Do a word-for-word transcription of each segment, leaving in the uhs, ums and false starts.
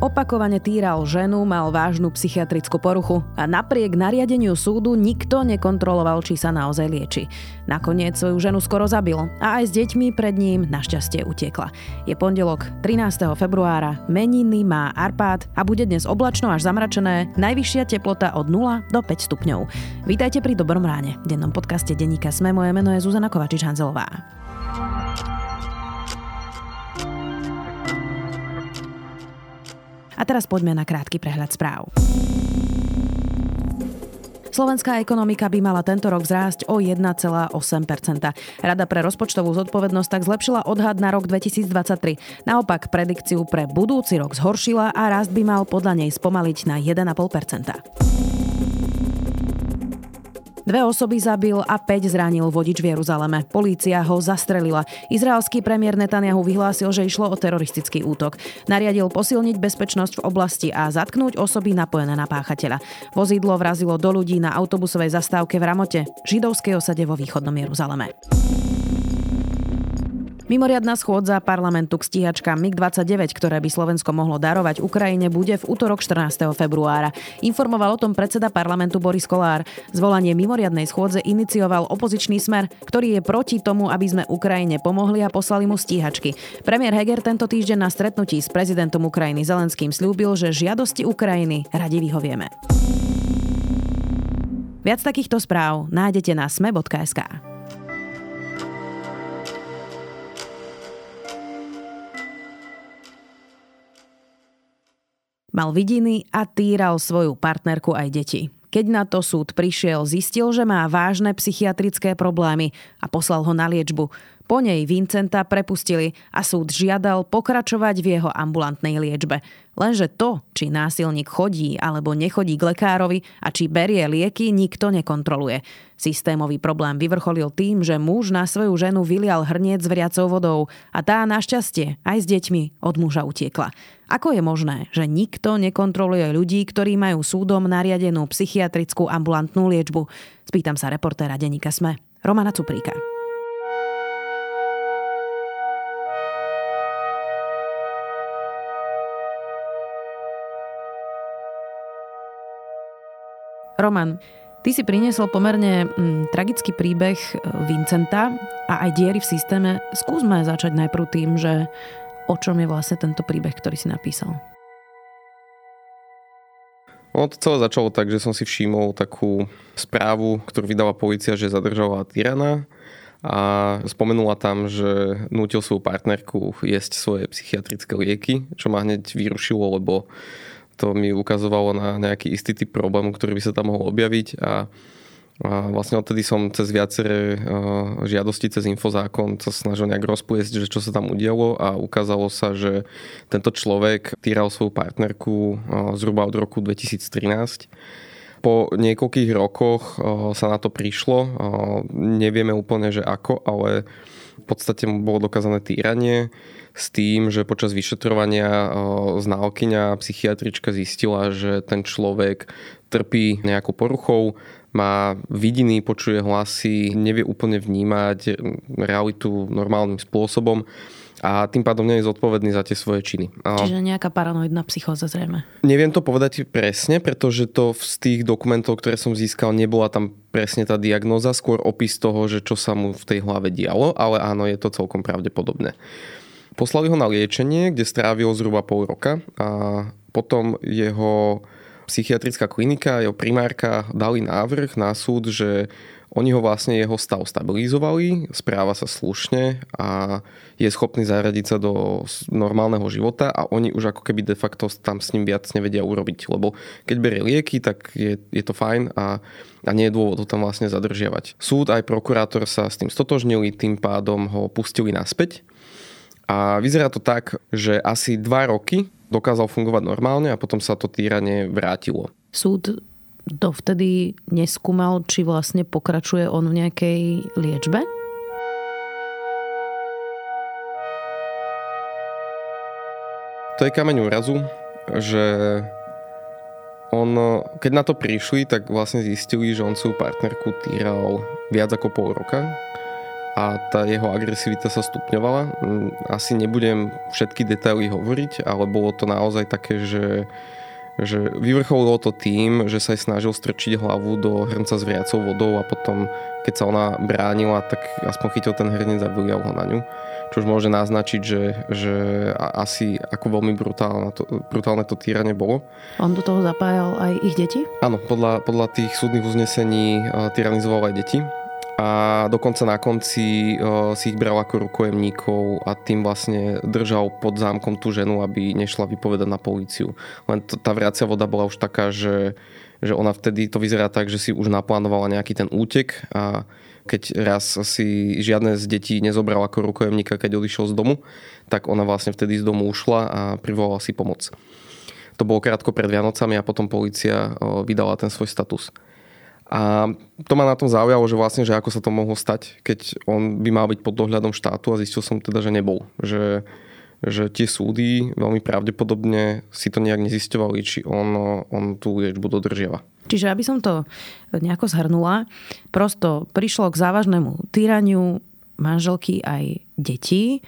Opakovane týral ženu, mal vážnu psychiatrickú poruchu a napriek nariadeniu súdu nikto nekontroloval, či sa naozaj lieči. Nakoniec svoju ženu skoro zabil a aj s deťmi pred ním našťastie utiekla. Je pondelok trinásteho februára, meniny má Arpád a bude dnes oblačno až zamračené, najvyššia teplota od nula do päť stupňov. Vítajte pri Dobrom ráne, v dennom podcaste denníka SME. Moje meno je Zuzana Kovačič-Hanzelová. A teraz poďme na krátky prehľad správ. Slovenská ekonomika by mala tento rok vzrásť o jeden celá osem percenta. Rada pre rozpočtovú zodpovednosť tak zlepšila odhad na rok dvetisíctridsaťtri. Naopak predikciu pre budúci rok zhoršila a rast by mal podľa nej spomaliť na jeden celá päť percenta. Dve osoby zabil a päť zranil vodič v Jeruzaleme. Polícia ho zastrelila. Izraelský premiér Netanjahu vyhlásil, že išlo o teroristický útok. Nariadil posilniť bezpečnosť v oblasti a zatknúť osoby napojené na páchateľa. Vozidlo vrazilo do ľudí na autobusovej zastávke v Ramote, židovskej osade vo východnom Jeruzaleme. Mimoriadna schôdza parlamentu k stíhačkám mig dvadsaťdeväť, ktoré by Slovensko mohlo darovať Ukrajine, bude v utorok štrnásteho februára. Informoval o tom predseda parlamentu Boris Kolár. Zvolanie mimoriadnej schôdze inicioval opozičný Smer, ktorý je proti tomu, aby sme Ukrajine pomohli a poslali mu stíhačky. Premiér Heger tento týždeň na stretnutí s prezidentom Ukrajiny Zelenským sľúbil, že žiadosti Ukrajiny radi vyhovieme. Viac takýchto správ nájdete na es em e bodka es ká. Mal vidiny a týral svoju partnerku aj deti. Keď na to súd prišiel, zistil, že má vážne psychiatrické problémy a poslal ho na liečbu. Po nej Vincenta prepustili a súd žiadal pokračovať v jeho ambulantnej liečbe. Lenže to, či násilník chodí alebo nechodí k lekárovi a či berie lieky, nikto nekontroluje. Systémový problém vyvrcholil tým, že muž na svoju ženu vylial hrniec s vriacou vodou a tá našťastie aj s deťmi od muža utiekla. Ako je možné, že nikto nekontroluje ľudí, ktorí majú súdom nariadenú psychiatrickú ambulantnú liečbu? Spýtam sa reportéra denníka SME, Romana Cupríka. Roman, ty si priniesol pomerne mm, tragický príbeh Vincenta a aj diery v systéme. Skúsme začať najprv tým, že o čom je vlastne tento príbeh, ktorý si napísal? Ono to celé začalo tak, že som si všimol takú správu, ktorú vydala polícia, že zadržala tyrana a spomenula tam, že nútil svoju partnerku jesť svoje psychiatrické lieky, čo ma hneď vyrušilo, lebo to mi ukazovalo na nejaký istý typ problému, ktorý by sa tam mohol objaviť a A vlastne odtedy som cez viaceré žiadosti, cez infozákon sa snažil nejak rozpliesť, že čo sa tam udialo a ukázalo sa, že tento človek týral svoju partnerku zhruba od roku dvetisíctrinásť. Po niekoľkých rokoch sa na to prišlo. Nevieme úplne, že ako, ale v podstate mu bolo dokázané týranie s tým, že počas vyšetrovania znalkyňa psychiatrička zistila, že ten človek trpí nejakou poruchou, má vidiny, počuje hlasy, nevie úplne vnímať realitu normálnym spôsobom a tým pádom nie je zodpovedný za tie svoje činy. Čiže nejaká paranoidná psychóza zrejme. Neviem to povedať presne, pretože to z tých dokumentov, ktoré som získal, nebola tam presne tá diagnóza, skôr opis toho, že čo sa mu v tej hlave dialo, ale áno, je to celkom pravdepodobné. Poslali ho na liečenie, kde strávil zhruba pol roka a potom jeho psychiatrická klinika, jeho primárka dali návrh na súd, že oni ho vlastne jeho stav stabilizovali, správa sa slušne a je schopný zaradiť sa do normálneho života a oni už ako keby de facto tam s ním viac nevedia urobiť, lebo keď berie lieky, tak je, je to fajn a, a nie je dôvod ho tam vlastne zadržiavať. Súd aj prokurátor sa s tým stotožnili, tým pádom ho pustili naspäť a vyzerá to tak, že asi dva roky dokázal fungovať normálne a potom sa to týranie vrátilo. Súd dovtedy neskúmal, či vlastne pokračuje on v nejakej liečbe? To je kameň úrazu, že on, keď na to prišli, tak vlastne zistili, že on svoju partnerku týral viac ako pol roka a tá jeho agresivita sa stupňovala. Asi nebudem všetky detaily hovoriť, ale bolo to naozaj také, že, že vyvrcholilo to tým, že sa aj snažil strčiť hlavu do hrnca s vriacou vodou a potom, keď sa ona bránila, tak aspoň chytil ten hrnec a vylial ho na ňu. Čo už môže naznačiť, že, že asi ako veľmi brutálne to, brutálne to týranie bolo. On do toho zapájal aj ich deti? Áno, podľa, podľa tých súdnych uznesení tyranizoval aj deti. A dokonca na konci si ich bral ako rukojemníkov a tým vlastne držal pod zámkom tú ženu, aby nešla vypovedať na políciu. Len t- tá vriacia voda bola už taká, že, že ona vtedy to vyzerá tak, že si už naplánovala nejaký ten útek a keď raz si žiadne z detí nezobral ako rukojemníka, keď odišiel z domu, tak ona vlastne vtedy z domu ušla a privolala si pomoc. To bolo krátko pred Vianocami a potom polícia vydala ten svoj status. A to ma na tom zaujalo, že vlastne, že ako sa to mohlo stať, keď on by mal byť pod dohľadom štátu a zistil som teda, že nebol. Že, že tie súdy veľmi pravdepodobne si to nejak nezisťovali, či on, on tú liečbu dodržiava. Čiže aby som to nejako zhrnula, prosto prišlo k závažnému týraniu manželky aj detí.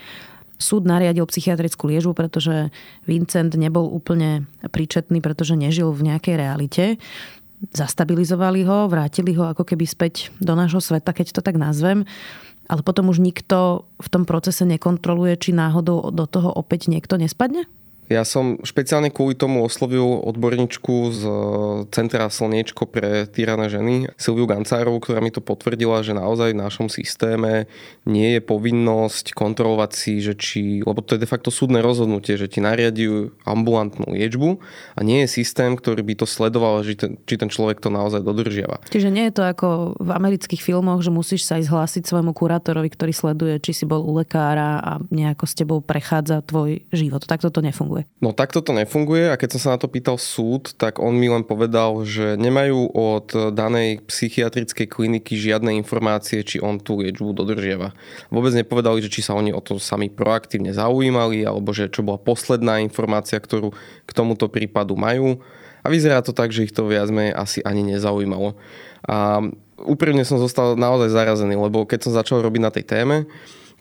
Súd nariadil psychiatrickú liežbu, pretože Vincent nebol úplne príčetný, pretože nežil v nejakej realite. Zastabilizovali ho, vrátili ho ako keby späť do nášho sveta, keď to tak nazvem. Ale potom už nikto v tom procese nekontroluje, či náhodou do toho opäť niekto nespadne? Ja som špeciálne kvôli tomu oslovil odborníčku z Centra Slniečko pre týrané ženy, Silviu Gancárovú, ktorá mi to potvrdila, že naozaj v našom systéme nie je povinnosť kontrolovať si, že či, lebo to je de facto súdne rozhodnutie, že ti nariadujú ambulantnú liečbu a nie je systém, ktorý by to sledoval, že ten, či ten človek to naozaj dodržiava. Čiže nie je to ako v amerických filmoch, že musíš sa aj zhlásiť svojmu kurátorovi, ktorý sleduje, či si bol u lekára a nejako s tebou prechádza tvoj život. Takto to nefunguje. No takto to nefunguje a keď som sa na to pýtal súd, tak on mi len povedal, že nemajú od danej psychiatrickej kliniky žiadne informácie, či on tú liečbu dodržiava. Vôbec nepovedali, že či sa oni o to sami proaktívne zaujímali, alebo že čo bola posledná informácia, ktorú k tomuto prípadu majú. A vyzerá to tak, že ich to viac menej asi ani nezaujímalo. A úprimne som zostal naozaj zarazený, lebo keď som začal robiť na tej téme,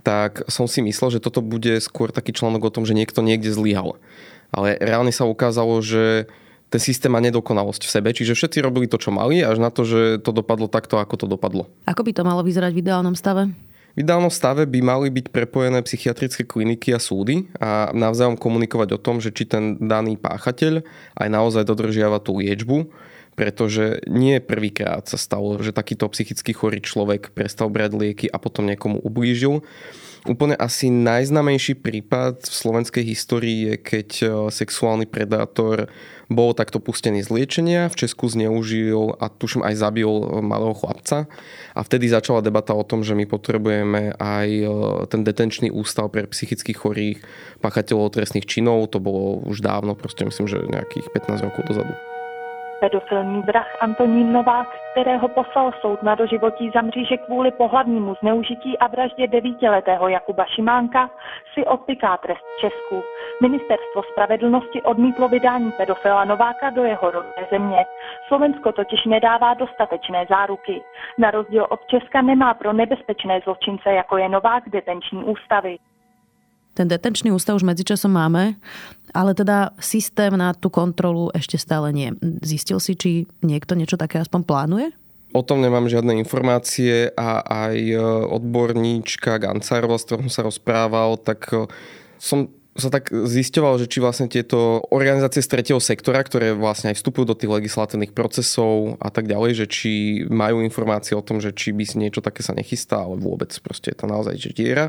tak som si myslel, že toto bude skôr taký článok o tom, že niekto niekde zlyhal. Ale reálne sa ukázalo, že ten systém má nedokonalosť v sebe, čiže všetci robili to, čo mali, až na to, že to dopadlo takto, ako to dopadlo. Ako by to malo vyzerať v ideálnom stave? V ideálnom stave by mali byť prepojené psychiatrické kliniky a súdy a navzájom komunikovať o tom, že či ten daný páchateľ aj naozaj dodržiava tú liečbu, pretože nie prvýkrát sa stalo, že takýto psychicky chorý človek prestal brať lieky a potom niekomu ublížil. Úplne asi najznámejší prípad v slovenskej histórii je, keď sexuálny predátor bol takto pustený z liečenia, v Česku zneužil a tuším aj zabil malého chlapca. A vtedy začala debata o tom, že my potrebujeme aj ten detenčný ústav pre psychicky chorých páchateľov trestných činov. To bolo už dávno, proste myslím, že nejakých pätnásť rokov dozadu. Pedofilní vrah Antonín Novák, kterého poslal soud na doživotí za mříže kvůli pohlavnímu zneužití a vraždě devítiletého Jakuba Šimánka, si odtyká trest Česku. Ministerstvo spravedlnosti odmítlo vydání pedofila Nováka do jeho rodné země. Slovensko totiž nedává dostatečné záruky. Na rozdíl od Česka nemá pro nebezpečné zločince, jako je Novák, detenční ústavy. Ten detenčný ústav už medzičasom máme, ale teda systém na tú kontrolu ešte stále nie. Zistil si, či niekto niečo také aspoň plánuje? O tom nemám žiadne informácie a aj odborníčka Gancárová, s ktorým sa rozprával, tak som sa tak zisťoval, že či vlastne tieto organizácie z tretieho sektora, ktoré vlastne aj vstupujú do tých legislatívnych procesov a tak ďalej, že či majú informácie o tom, že či by niečo také sa nechystá, ale vôbec proste je to naozaj že diera.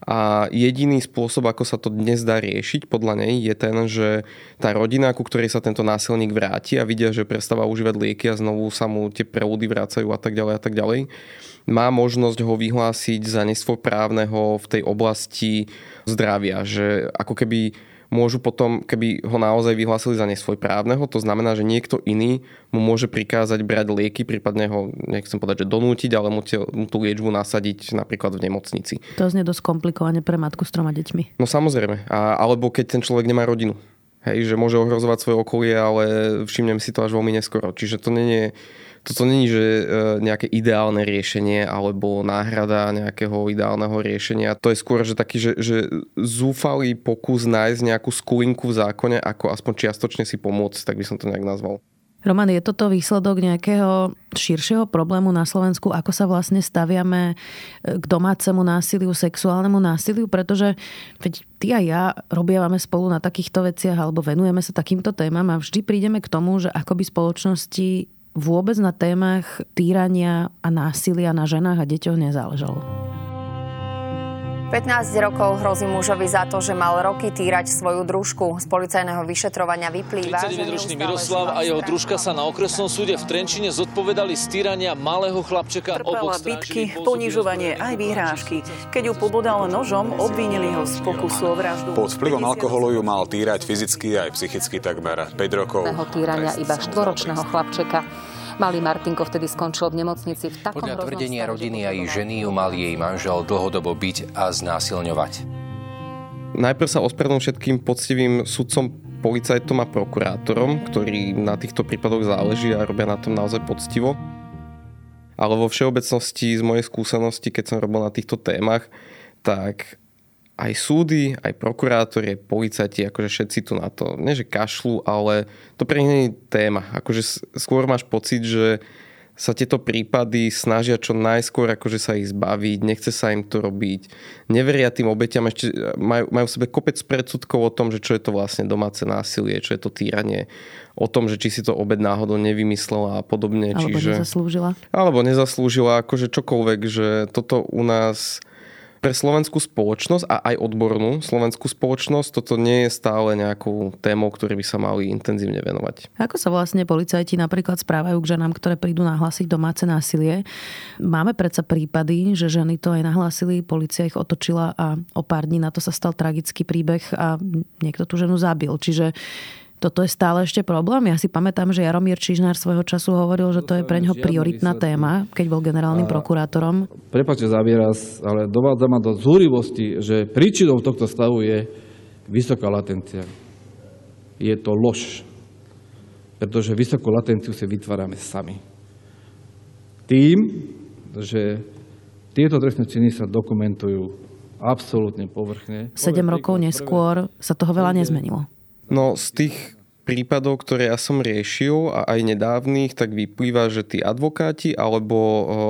A jediný spôsob, ako sa to dnes dá riešiť podľa nej, je ten, že tá rodina, ku ktorej sa tento násilník vráti a vidia, že prestáva užívať lieky a znovu sa mu tie preúdy vracajú a tak ďalej a tak ďalej, má možnosť ho vyhlásiť za nesvoprávneho v tej oblasti zdravia, že ako keby môžu potom, keby ho naozaj vyhlásili za nesvojprávneho, to znamená, že niekto iný mu môže prikázať brať lieky, prípadne ho, nechcem povedať, že donútiť, ale mu, te, mu tú liečbu nasadiť napríklad v nemocnici. To znie dosť komplikovane pre matku s troma deťmi. No samozrejme, a, alebo keď ten človek nemá rodinu. Hej, že môže ohrozovať svoje okolie, ale všimnem si to až veľmi neskoro. Čiže to nie je toto není, že nejaké ideálne riešenie alebo náhrada nejakého ideálneho riešenia. To je skôr, že taký, že, že zúfalý pokus nájsť nejakú skulinku v zákone, ako aspoň čiastočne si pomôcť, tak by som to nejak nazval. Roman, je toto výsledok nejakého širšieho problému na Slovensku, ako sa vlastne staviame k domácemu násiliu, sexuálnemu násiliu, pretože veď ty a ja robievame spolu na takýchto veciach alebo venujeme sa takýmto témam a vždy prídeme k tomu, že akoby spoločnosti vôbec na témach týrania a násilia na ženách a deťoch nezáležalo. pätnásť rokov hrozí mužovi za to, že mal roky týrať svoju družku. Z policajného vyšetrovania vyplýva, že tridsaťdeväťročný Miroslav a jeho družka sa na okresnom súde v Trenčine zodpovedali z týrania malého chlapčeka. Trpela bitky, ponižovanie aj vyhrážky. Keď ju pobodal nožom, obvinili ho z pokusu o vraždu. Pod vplyvom alkoholu ju mal týrať fyzicky aj psychicky takmer päť rokov. Týrania iba štvoročného chlapčeka. Malý Martinko vtedy skončil v nemocnici v takom roznostavu. Podľa tvrdenia rodiny a ich ženy ju mal jej manžel dlhodobo byť a znásilňovať. Najprv sa ospravedlňujem všetkým poctivým sudcom, policajtom a prokurátorom, ktorí na týchto prípadoch záleží a robia na tom naozaj poctivo. Ale vo všeobecnosti z mojej skúsenosti, keď som robil na týchto témach, tak aj súdy, aj prokurátori, aj policajti, akože všetci tu na to, nie že kašľú, ale to pre nich nie je téma. Akože skôr máš pocit, že sa tieto prípady snažia čo najskôr akože sa ich zbaviť, nechce sa im to robiť, neveria tým obeťam, ešte majú, majú v sebe kopec predsudkov o tom, že čo je to vlastne domáce násilie, čo je to týranie, o tom, že či si to obeť náhodou nevymyslela a podobne. Alebo čiže, nezaslúžila. Alebo nezaslúžila, akože čokoľvek, že toto u nás... Pre slovenskú spoločnosť a aj odbornú slovenskú spoločnosť toto nie je stále nejakou témou, ktorej by sa mali intenzívne venovať. Ako sa vlastne policajti napríklad správajú k ženám, ktoré prídu nahlásiť domáce násilie? Máme predsa prípady, že ženy to aj nahlásili, polícia ich otočila a o pár dní na to sa stal tragický príbeh a niekto tú ženu zabil. Čiže toto je stále ešte problém. Ja si pamätám, že Jaromír Čižnár svojho času hovoril, že to je pre ňoho prioritná téma, keď bol generálnym a... prokurátorom. Prepáčte za výraz, ale dovádza ma do zúrivosti, že príčinou tohto stavu je vysoká latencia. Je to lož, pretože vysokú latenciu si vytvárame sami. Tým, že tieto trestné činy sa dokumentujú absolútne povrchne. sedem rokov neskôr sa toho veľa nezmenilo. No z tých prípadov, ktoré ja som riešil a aj nedávnych, tak vyplýva, že tí advokáti alebo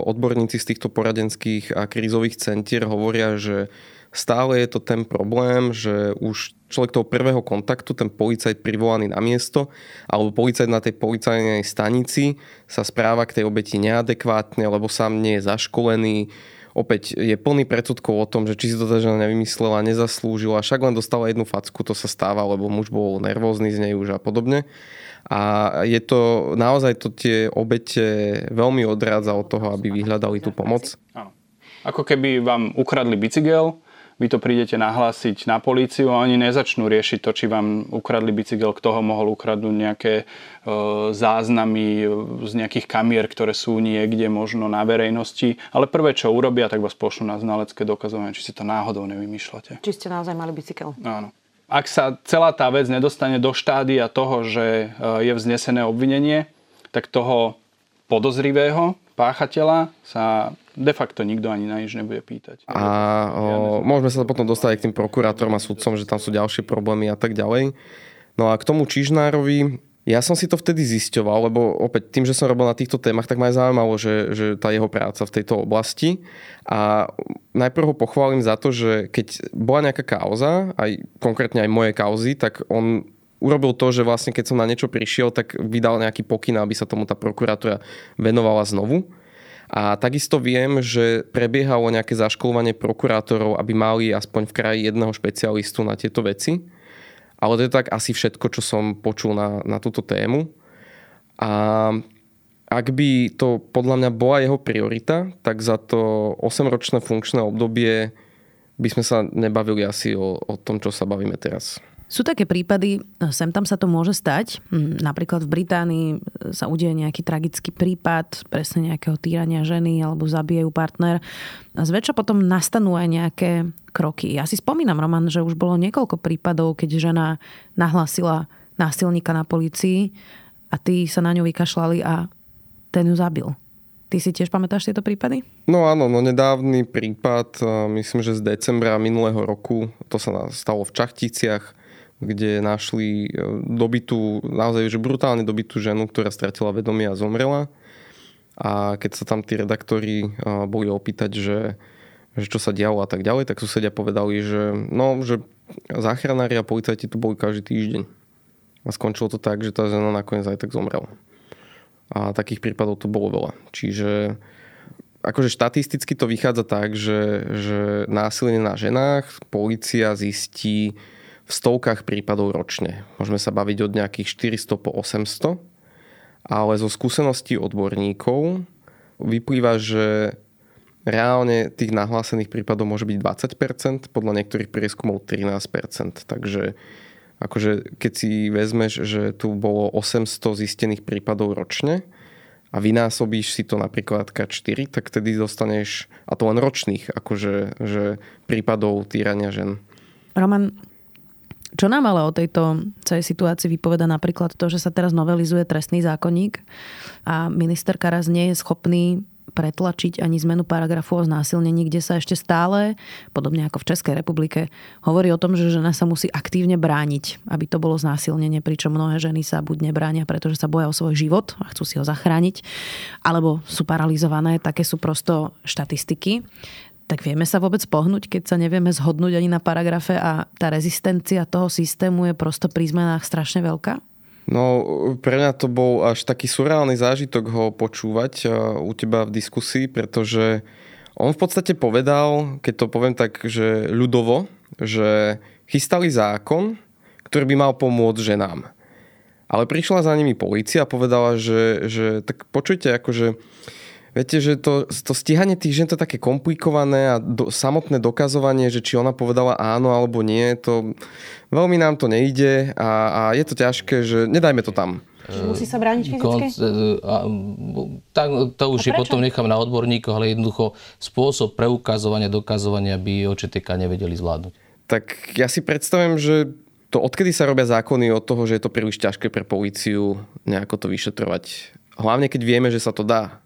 odborníci z týchto poradenských a krízových centier hovoria, že stále je to ten problém, že už človek toho prvého kontaktu, ten policajt privolaný na miesto alebo policajt na tej policajnej stanici sa správa k tej obeti neadekvátne, lebo sám nie je zaškolený. Opäť je plný predsudkov o tom, že či si to tá žena nevymyslela, nezaslúžila, však len dostala jednu facku, to sa stáva, lebo muž bol nervózny z nej už a podobne. A je to naozaj, to tie obete veľmi odrádza od toho, aby vyhľadali tú pomoc. Áno. Ako keby vám ukradli bicykel, vy to prídete nahlásiť na políciu a oni nezačnú riešiť to, či vám ukradli bicykel, kto ho mohol ukradnúť, nejaké e, záznamy z nejakých kamier, ktoré sú niekde možno na verejnosti. Ale prvé, čo urobia, tak vás pošlú na znalecké dokazovanie, či si to náhodou nevymýšľate. Či ste naozaj mali bicykel. Áno. Ak sa celá tá vec nedostane do štádia toho, že je vznesené obvinenie, tak toho podozrivého páchateľa sa... de facto nikto ani na nič nebude pýtať. A o, môžeme sa potom dostať k tým prokurátorom a sudcom, že tam sú ďalšie problémy a tak ďalej. No a k tomu Čižnárovi, ja som si to vtedy zisťoval, lebo opäť tým, že som robil na týchto témach, tak ma aj zaujímalo, že, že tá jeho práca v tejto oblasti. A najprv ho pochválim za to, že keď bola nejaká kauza, aj konkrétne aj moje kauzy, tak on... urobil to, že vlastne keď som na niečo prišiel, tak vydal nejaký pokyn, aby sa tomu tá prokuratúra venovala znovu. A takisto viem, že prebiehalo nejaké zaškolovanie prokurátorov, aby mali aspoň v kraji jedného špecialistu na tieto veci. Ale to je tak asi všetko, čo som počul na, na túto tému. A ak by to podľa mňa bola jeho priorita, tak za to osemročné funkčné obdobie by sme sa nebavili asi o, o tom, čo sa bavíme teraz. Sú také prípady, sem tam sa to môže stať. Napríklad v Británii sa udeje nejaký tragický prípad, presne nejakého týrania ženy alebo zabije ju partner. A zväčša potom nastanú aj nejaké kroky. Ja si spomínam, Roman, že už bolo niekoľko prípadov, keď žena nahlásila násilníka na polícii a tí sa na ňu vykašľali a ten ju zabil. Ty si tiež pamätáš tieto prípady? No áno, no nedávny prípad, myslím, že z decembra minulého roku, to sa stalo v Čachticiach, kde našli dobitú, naozaj že brutálne dobitú ženu, ktorá stratila vedomie a zomrela. A keď sa tam tí redaktori boli opýtať, že, že čo sa dialo a tak ďalej, tak susedia povedali, že, no, že záchranári a policajti tu boli každý týždeň. A skončilo to tak, že tá žena nakoniec aj tak zomrela. A takých prípadov to bolo veľa. Čiže akože štatisticky to vychádza tak, že, že násilie na ženách polícia zistí v stovkách prípadov ročne. Môžeme sa baviť od nejakých štyristo po osemsto. Ale zo skúseností odborníkov vyplýva, že reálne tých nahlásených prípadov môže byť dvadsať percent, podľa niektorých prieskumov trinásť percent. Takže akože keď si vezmeš, že tu bolo osemsto zistených prípadov ročne a vynásobíš si to napríklad krát štyri, tak tedy dostaneš, a to len ročných, akože že prípadov týrania žen. Roman, čo nám ale o tejto celej situácii vypoveda napríklad to, že sa teraz novelizuje trestný zákonník a minister Karas nie je schopný pretlačiť ani zmenu paragrafu o znásilnení, kde sa ešte stále, podobne ako v Českej republike, hovorí o tom, že žena sa musí aktívne brániť, aby to bolo znásilnenie, pričom mnohé ženy sa buď nebránia, pretože sa boja o svoj život a chcú si ho zachrániť, alebo sú paralizované, také sú prosto štatistiky. Tak vieme sa vôbec pohnúť, keď sa nevieme zhodnúť ani na paragrafe a tá rezistencia toho systému je prosto pri zmenách strašne veľká? No, pre mňa to bol až taký surreálny zážitok ho počúvať u teba v diskusii, pretože on v podstate povedal, keď to poviem tak, že ľudovo, že chystali zákon, ktorý by mal pomôcť ženám. Ale prišla za nimi polícia a povedala, že, že tak počujte, akože viete, že to, to stíhanie tých žen to je také komplikované a do, samotné dokazovanie, že či ona povedala áno alebo nie, to veľmi nám to nejde a, a je to ťažké, že nedajme to tam. Čiže musí sa brániť fyzicky? To už je potom nechám na odborníkoch, ale jednoducho spôsob preukazovania, dokazovania by O Č T K nevedeli zvládnuť. Tak ja si predstavím, že to odkedy sa robia zákony od toho, že je to príliš ťažké pre políciu nejako to vyšetrovať. Hlavne keď vieme, že sa to dá.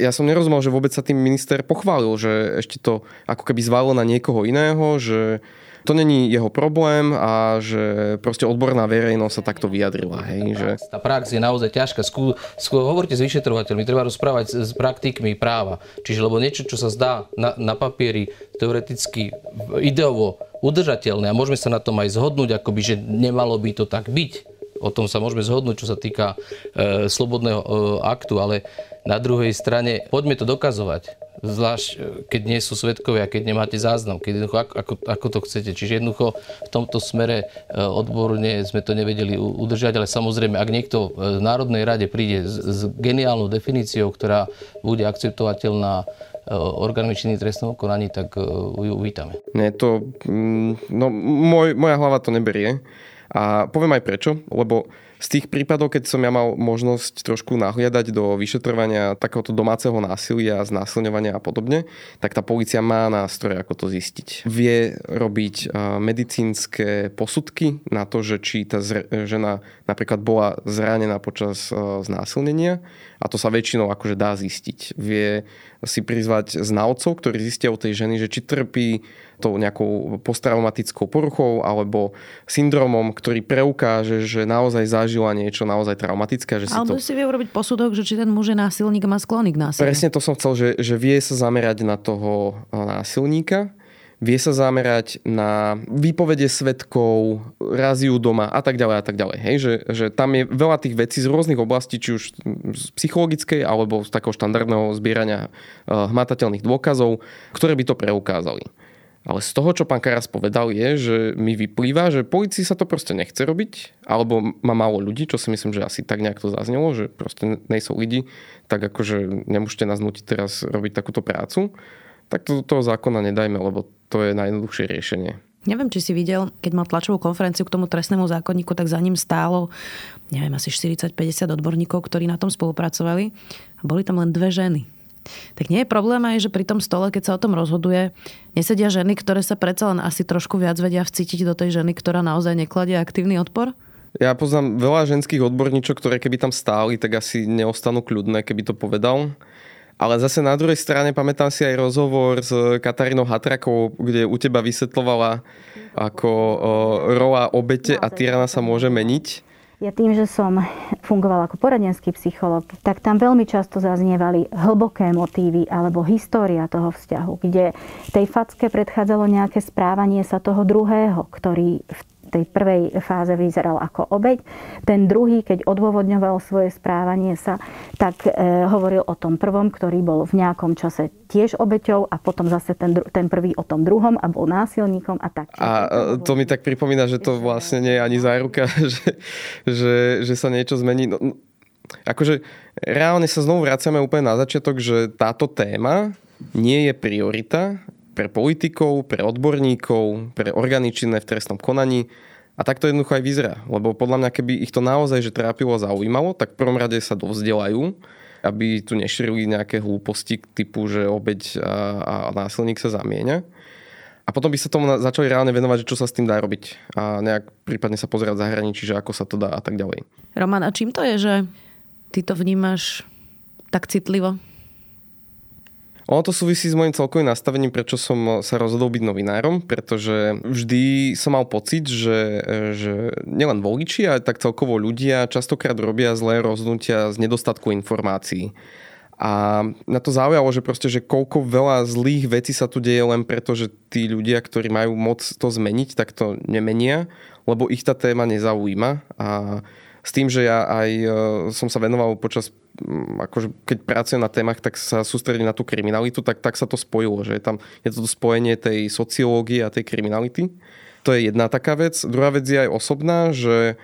Ja som nerozumel, že vôbec sa tým minister pochválil, že ešte to ako keby zvalilo na niekoho iného, že to není jeho problém a že proste odborná verejnosť sa takto vyjadrila. Hej, tá, že... prax, tá prax je naozaj ťažká. Skú, skú, hovorte s vyšetrovateľmi, treba rozprávať s praktikmi práva. Čiže lebo niečo, čo sa zdá na, na papieri teoreticky ideovo udržateľné a môžeme sa na tom aj zhodnúť, akoby, že nemalo by to tak byť. O tom sa môžeme zhodnúť, čo sa týka e, slobodného e, aktu, ale na druhej strane poďme to dokazovať. Zvlášť, keď nie sú svedkovia, keď nemáte záznam, keď jednoducho, ako, ako, ako to chcete. Čiže jednoducho v tomto smere e, odborne sme to nevedeli udržať, ale samozrejme, ak niekto v Národnej rade príde s, s geniálnou definíciou, ktorá bude akceptovateľná e, orgánmi činnými v trestnom konaní, tak e, ju uvítame. Nie, to, mm, no, môj, moja hlava to neberie. A poviem aj prečo, lebo z tých prípadov, keď som ja mal možnosť trošku nahliadať do vyšetrovania takéhoto domáceho násilia, znásilňovania a podobne, tak tá polícia má nástroje, ako to zistiť. Vie robiť medicínske posudky na to, že či tá žena napríklad bola zranená počas znásilnenia a to sa väčšinou akože dá zistiť. Vie si prizvať znalcov, ktorí zistia u tej ženy, že či trpí tou nejakou posttraumatickou poruchou alebo syndromom, ktorý preukáže, že naozaj zažila niečo naozaj traumatické. Že si alebo to... si vie urobiť posudok, že či ten muž je násilník a má sklony k násilníku. Presne to som chcel, že, že vie sa zamerať na toho násilníka, vie sa zamerať na výpovede svedkov, raziu doma a tak ďalej a tak ďalej. Hej, že, že tam je veľa tých vecí z rôznych oblastí, či už z psychologickej alebo z takého štandardného zbierania hmatateľných dôkazov, ktoré by to preukázali. Ale z toho, čo pán Karas povedal, je, že mi vyplýva, že polícii sa to proste nechce robiť, alebo má málo ľudí, čo si myslím, že asi tak nejak to zaznelo, že proste nejsou lidi, tak akože nemôžete nás nútiť teraz robiť takúto prácu. Tak to, toho zákona nedajme, lebo to je najjednoduchšie riešenie. Neviem, či si videl, keď mal tlačovú konferenciu k tomu trestnému zákonníku, tak za ním stálo, neviem, asi štyridsať päťdesiat odborníkov, ktorí na tom spolupracovali a boli tam len dve ženy. Tak nie je problém aj, že pri tom stole, keď sa o tom rozhoduje, nesedia ženy, ktoré sa predsa len asi trošku viac vedia vcítiť do tej ženy, ktorá naozaj nekladie aktívny odpor? Ja poznám veľa ženských odborníčok, ktoré keby tam stáli, tak asi neostanú kľudné, keby to povedal. Ale zase na druhej strane pamätám si aj rozhovor s Katarínou Hatrakovou, kde u teba vysvetlovala, ako rola obete a tyrana sa môže meniť. Ja tým, že som fungovala ako poradenský psychológ, tak tam veľmi často zaznievali hlboké motívy alebo história toho vzťahu, kde tej facke predchádzalo nejaké správanie sa toho druhého, ktorý v tej prvej fáze vyzeral ako obeť. Ten druhý, keď odôvodňoval svoje správanie sa, tak e, hovoril o tom prvom, ktorý bol v nejakom čase tiež obeťou a potom zase ten, dru- ten prvý o tom druhom a bol násilníkom a tak. A to mi tak pripomína, že to vlastne nie je ani záruka, že, že, že sa niečo zmení. No, akože reálne sa znovu vraciame úplne na začiatok, že táto téma nie je priorita pre politikov, pre odborníkov, pre orgány činné v trestnom konaní. A tak to jednoducho aj vyzerá. Lebo podľa mňa, keby ich to naozaj že trápilo a zaujímalo, tak v prvom rade sa dovzdelajú, aby tu nešírili nejaké hlúposti typu, že obeť a, a násilník sa zamieňa. A potom by sa tomu začali reálne venovať, že čo sa s tým dá robiť. A nejak prípadne sa pozerať v zahraničí, že ako sa to dá a tak ďalej. Roman, a čím to je, že ty to vnímaš tak citlivo? Ono to súvisí s mojím celkovým nastavením, prečo som sa rozhodol byť novinárom, pretože vždy som mal pocit, že, že nielen voliči, ale tak celkovo ľudia častokrát robia zlé rozhodnutia z nedostatku informácií. A na to zaujalo, že proste, že koľko veľa zlých vecí sa tu deje len preto, že tí ľudia, ktorí majú moc to zmeniť, tak to nemenia, lebo ich tá téma nezaujíma. A s tým, že ja aj som sa venoval počas, akože keď pracujem na témach, tak sa sústredím na tú kriminalitu, tak, tak sa to spojilo, že je tam je to spojenie tej sociológie a tej kriminality. To je jedna taká vec. Druhá vec je aj osobná, že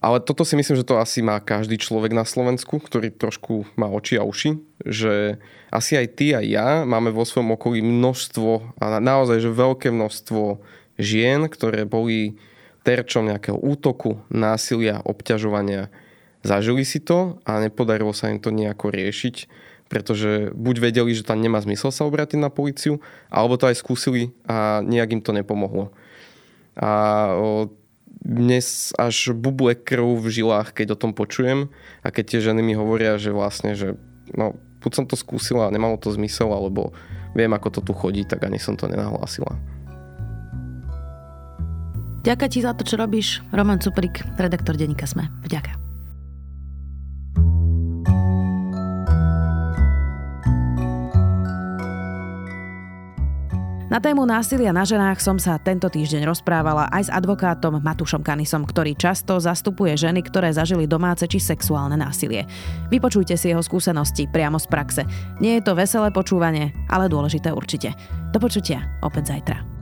ale toto si myslím, že to asi má každý človek na Slovensku, ktorý trošku má oči a uši, že asi aj ty a ja máme vo svojom okolí množstvo, a naozaj že veľké množstvo žien, ktoré boli terčom nejakého útoku, násilia, obťažovania. Zažili si to a nepodarilo sa im to nejako riešiť, pretože buď vedeli, že tam nemá zmysel sa obrátiť na políciu, alebo to aj skúsili a nejak im to nepomohlo. A dnes až buble krv v žilách, keď o tom počujem a keď tie ženy mi hovoria, že vlastne, že no, buď som to skúsila a nemalo to zmysel, alebo viem, ako to tu chodí, tak ani som to nenahlásila. Ďakujem ti za to, čo robíš. Roman Cuprik, redaktor denníka SME. Vďaka. Na tému násilia na ženách som sa tento týždeň rozprávala aj s advokátom Matúšom Kanisom, ktorý často zastupuje ženy, ktoré zažili domáce či sexuálne násilie. Vypočujte si jeho skúsenosti priamo z praxe. Nie je to veselé počúvanie, ale dôležité určite. Do počutia opäť zajtra.